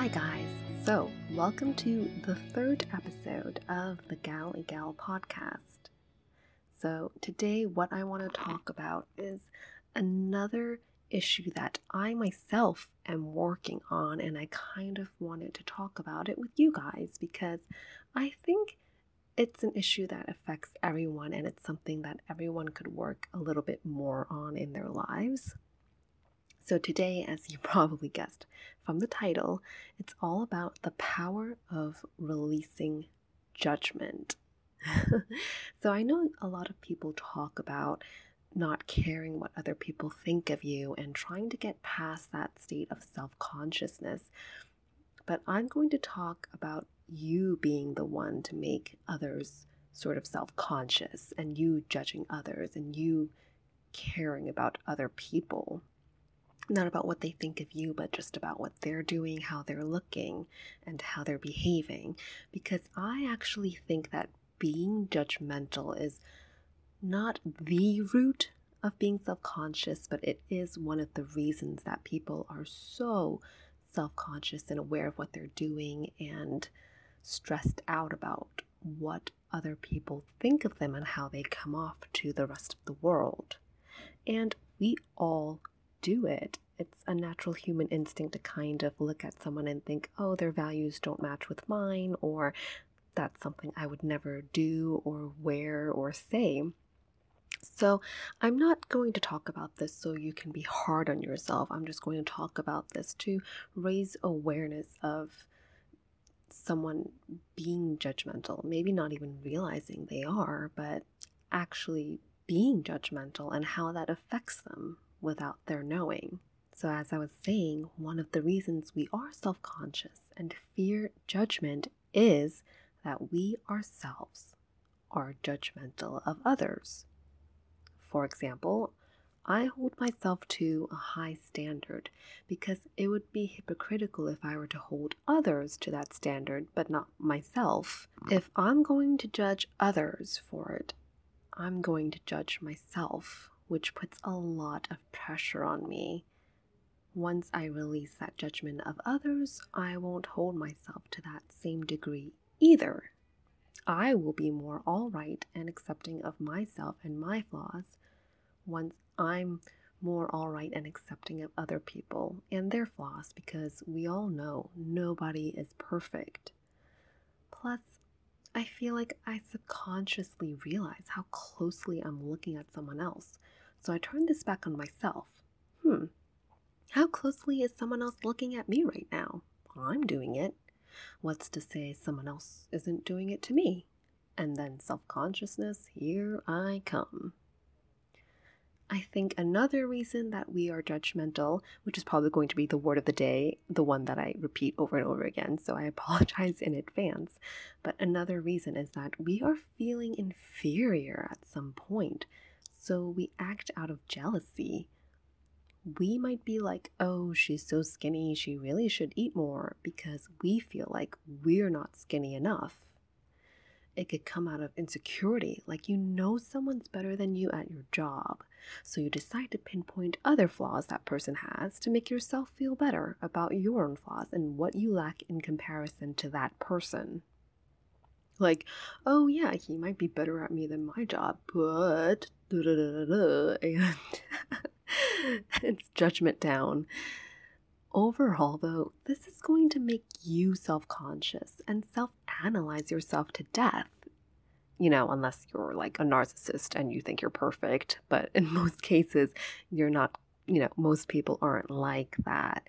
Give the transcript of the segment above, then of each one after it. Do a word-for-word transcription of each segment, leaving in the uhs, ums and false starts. Hi guys, so welcome to the third episode of the Gal E Gal podcast. So today what I want to talk about is another issue that I myself am working on, and I kind of wanted to talk about it with you guys because I think it's an issue that affects everyone, and it's something that everyone could work a little bit more on in their lives. So today, as you probably guessed from the title, it's all about the power of releasing judgment. So I know a lot of people talk about not caring what other people think of you and trying to get past that state of self-consciousness. But I'm going to talk about you being the one to make others sort of self-conscious, and you judging others, and you caring about other people. Not about what they think of you, but just about what they're doing, how they're looking, and how they're behaving. Because I actually think that being judgmental is not the root of being self-conscious, but it is one of the reasons that people are so self-conscious and aware of what they're doing and stressed out about what other people think of them and how they come off to the rest of the world. And we all do it. It's a natural human instinct to kind of look at someone and think, oh, their values don't match with mine, or that's something I would never do or wear or say. So I'm not going to talk about this so you can be hard on yourself. I'm just going to talk about this to raise awareness of someone being judgmental, maybe not even realizing they are, but actually being judgmental and how that affects them without their knowing. So as I was saying, one of the reasons we are self-conscious and fear judgment is that we ourselves are judgmental of others. For example, I hold myself to a high standard because it would be hypocritical if I were to hold others to that standard, but not myself. If I'm going to judge others for it, I'm going to judge myself, which puts a lot of pressure on me. Once I release that judgment of others, I won't hold myself to that same degree either. I will be more all right and accepting of myself and my flaws once I'm more all right and accepting of other people and their flaws, because we all know nobody is perfect. Plus, I feel like I subconsciously realize how closely I'm looking at someone else. So I turn this back on myself. Hmm, how closely is someone else looking at me right now? I'm doing it. What's to say someone else isn't doing it to me? And then self-consciousness, here I come. I think another reason that we are judgmental, which is probably going to be the word of the day, the one that I repeat over and over again, so I apologize in advance, but another reason is that we are feeling inferior at some point. So we act out of jealousy. We might be like, oh, she's so skinny, she really should eat more, because we feel like we're not skinny enough. It could come out of insecurity, like you know someone's better than you at your job, so you decide to pinpoint other flaws that person has to make yourself feel better about your own flaws and what you lack in comparison to that person. Like, oh yeah, he might be better at me than my job, but da da da da, and it's judgment down. Overall, though, this is going to make you self-conscious and self-analyze yourself to death. You know, unless you're like a narcissist and you think you're perfect, but in most cases, you're not, you know, most people aren't like that.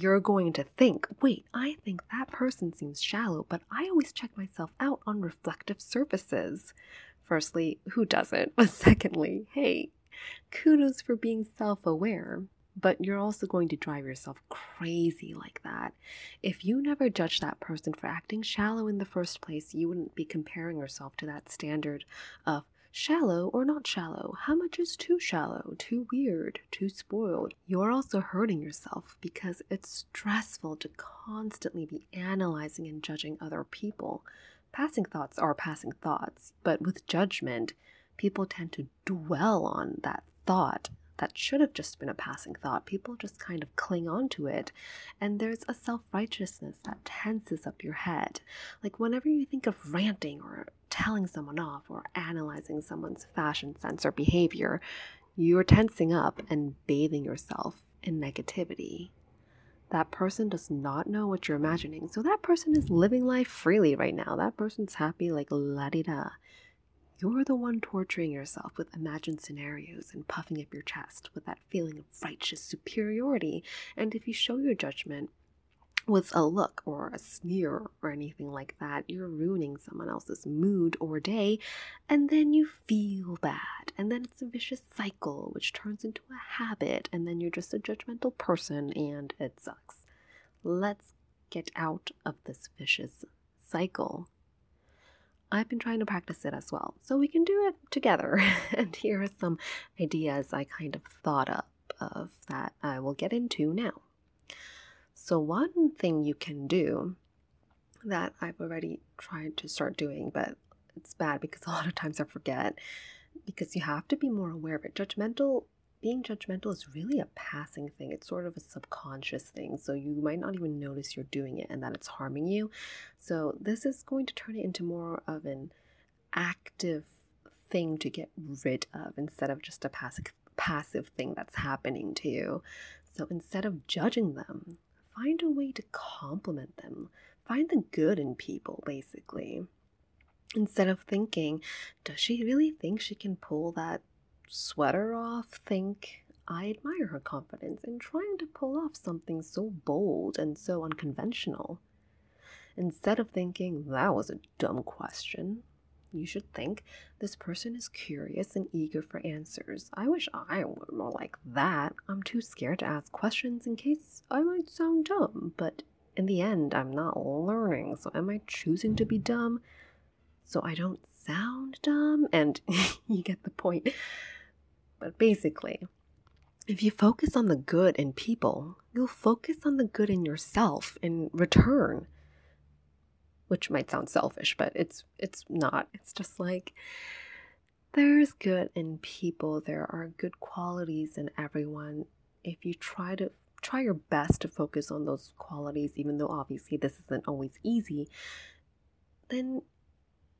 You're going to think, wait, I think that person seems shallow, but I always check myself out on reflective surfaces. Firstly, who doesn't? But secondly, hey, kudos for being self-aware. But you're also going to drive yourself crazy like that. If you never judge that person for acting shallow in the first place, you wouldn't be comparing yourself to that standard of shallow or not shallow. How much is too shallow, too weird, too spoiled? You're also hurting yourself because it's stressful to constantly be analyzing and judging other people. Passing thoughts are passing thoughts, but with judgment, people tend to dwell on that thought, that should have just been a passing thought, people just kind of cling on to it. And there's a self-righteousness that tenses up your head. Like whenever you think of ranting or telling someone off or analyzing someone's fashion sense or behavior, you're tensing up and bathing yourself in negativity. That person does not know what you're imagining. So that person is living life freely right now. That person's happy, like la-di-da. You're the one torturing yourself with imagined scenarios and puffing up your chest with that feeling of righteous superiority. And if you show your judgment with a look or a sneer or anything like that, you're ruining someone else's mood or day, and then you feel bad. And then it's a vicious cycle, which turns into a habit, and then you're just a judgmental person, and it sucks. Let's get out of this vicious cycle. I've been trying to practice it as well, so we can do it together. And here are some ideas I kind of thought up of that I will get into now. So one thing you can do that I've already tried to start doing, but it's bad because a lot of times I forget, because you have to be more aware of it. Judgmental, being judgmental is really a passing thing. It's sort of a subconscious thing. So you might not even notice you're doing it and that it's harming you. So this is going to turn it into more of an active thing to get rid of instead of just a passive, passive thing that's happening to you. So instead of judging them, find a way to compliment them. Find the good in people, basically. Instead of thinking, does she really think she can pull that sweater off? Think, I admire her confidence in trying to pull off something so bold and so unconventional. Instead of thinking, that was a dumb question, you should think, this person is curious and eager for answers. I wish I were more like that. I'm too scared to ask questions in case I might sound dumb, but in the end, I'm not learning. So am I choosing to be dumb so I don't sound dumb? And you get the point. But basically, if you focus on the good in people, you'll focus on the good in yourself in return. Which might sound selfish, but it's it's not. It's just like there's good in people. There are good qualities in everyone. If you try to try your best to focus on those qualities, even though obviously this isn't always easy, then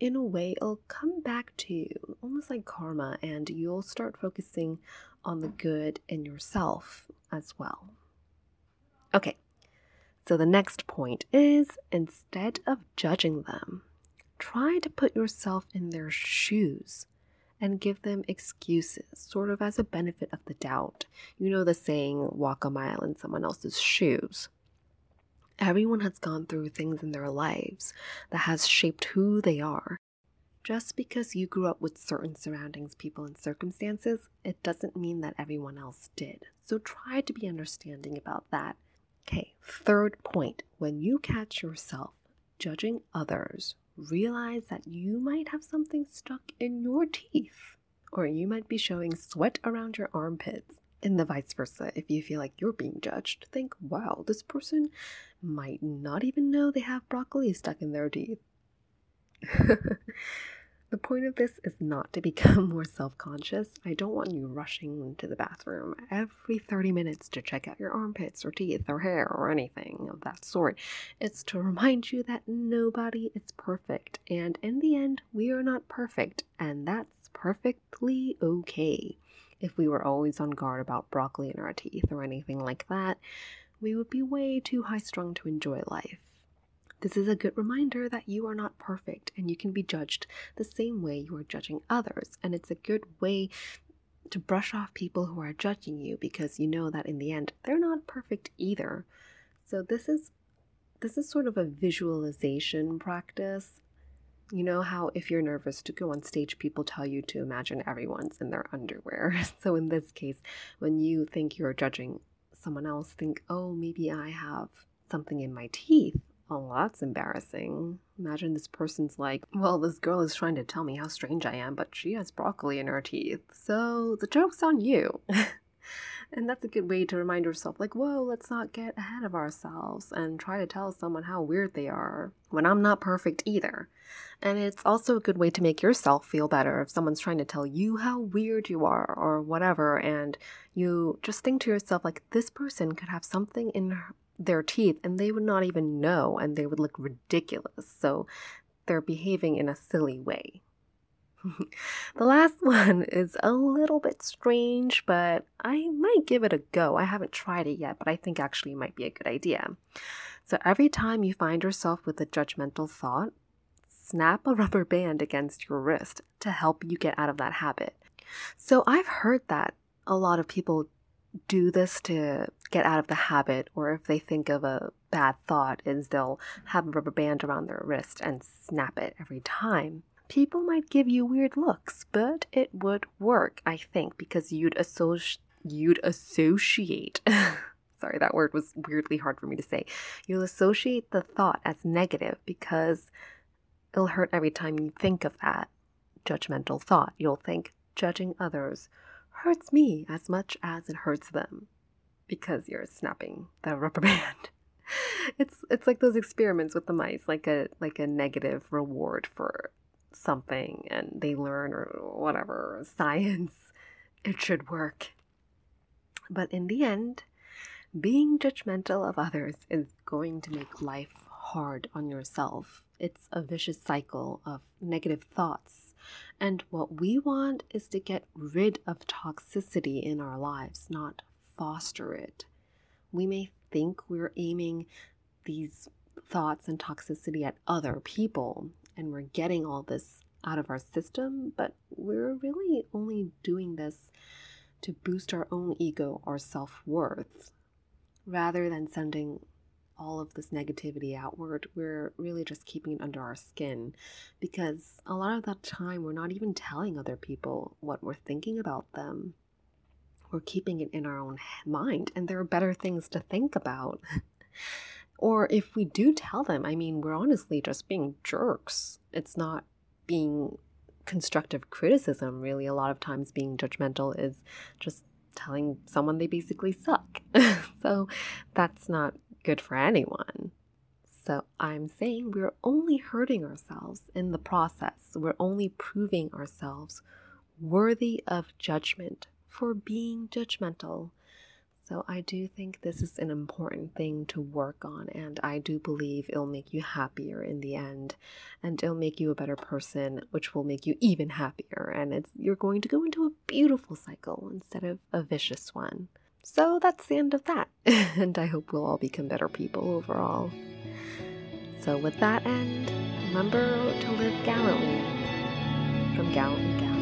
in a way it'll come back to you, almost like karma, and you'll start focusing on the good in yourself as well. Okay. So the next point is, instead of judging them, try to put yourself in their shoes and give them excuses, sort of as a benefit of the doubt. You know the saying, walk a mile in someone else's shoes. Everyone has gone through things in their lives that has shaped who they are. Just because you grew up with certain surroundings, people, and circumstances, it doesn't mean that everyone else did. So try to be understanding about that. Okay, third point, when you catch yourself judging others, realize that you might have something stuck in your teeth, or you might be showing sweat around your armpits, and the vice versa. If you feel like you're being judged, think, wow, this person might not even know they have broccoli stuck in their teeth. The point of this is not to become more self-conscious. I don't want you rushing to the bathroom every thirty minutes to check out your armpits or teeth or hair or anything of that sort. It's to remind you that nobody is perfect. And in the end, we are not perfect. And that's perfectly okay. If we were always on guard about broccoli in our teeth or anything like that, we would be way too high-strung to enjoy life. This is a good reminder that you are not perfect and you can be judged the same way you are judging others. And it's a good way to brush off people who are judging you because you know that in the end, they're not perfect either. So this is this is sort of a visualization practice. You know how if you're nervous to go on stage, people tell you to imagine everyone's in their underwear. So in this case, when you think you're judging someone else, think, oh, maybe I have something in my teeth. Oh, that's embarrassing. Imagine this person's like, well, this girl is trying to tell me how strange I am, but she has broccoli in her teeth. So the joke's on you. And that's a good way to remind yourself, like, whoa, let's not get ahead of ourselves and try to tell someone how weird they are when I'm not perfect either. And it's also a good way to make yourself feel better if someone's trying to tell you how weird you are or whatever. And you just think to yourself, like, this person could have something in their teeth and they would not even know and they would look ridiculous. So they're behaving in a silly way. The last one is a little bit strange, but I might give it a go. I haven't tried it yet, but I think actually it might be a good idea. So every time you find yourself with a judgmental thought, snap a rubber band against your wrist to help you get out of that habit. So I've heard that a lot of people do this to get out of the habit, or if they think of a bad thought, is they'll have a rubber band around their wrist and snap it every time. People might give you weird looks, but it would work, I think, because you'd, associ- you'd associate, sorry, that word was weirdly hard for me to say, you'll associate the thought as negative because it'll hurt every time you think of that judgmental thought. You'll think judging others hurts me as much as it hurts them because you're snapping the rubber band. It's it's like those experiments with the mice, like a like a negative reward for something and they learn or whatever science, it should work. But in the end, being judgmental of others is going to make life hard on yourself. It's a vicious cycle of negative thoughts, and what we want is to get rid of toxicity in our lives, not foster it. We may think we're aiming these thoughts and toxicity at other people, and we're getting all this out of our system, but we're really only doing this to boost our own ego or self-worth. Rather than sending all of this negativity outward, we're really just keeping it under our skin, because a lot of that time we're not even telling other people what we're thinking about them. We're keeping it in our own mind, and there are better things to think about. Or if we do tell them, I mean, we're honestly just being jerks. It's not being constructive criticism, really. A lot of times being judgmental is just telling someone they basically suck. So that's not good for anyone. So I'm saying we're only hurting ourselves in the process. We're only proving ourselves worthy of judgment for being judgmental. So I do think this is an important thing to work on, and I do believe it'll make you happier in the end, and it'll make you a better person, which will make you even happier, and it's you're going to go into a beautiful cycle instead of a vicious one. So that's the end of that, and I hope we'll all become better people overall. So with that end, remember to live gallantly. From Gal E Gal.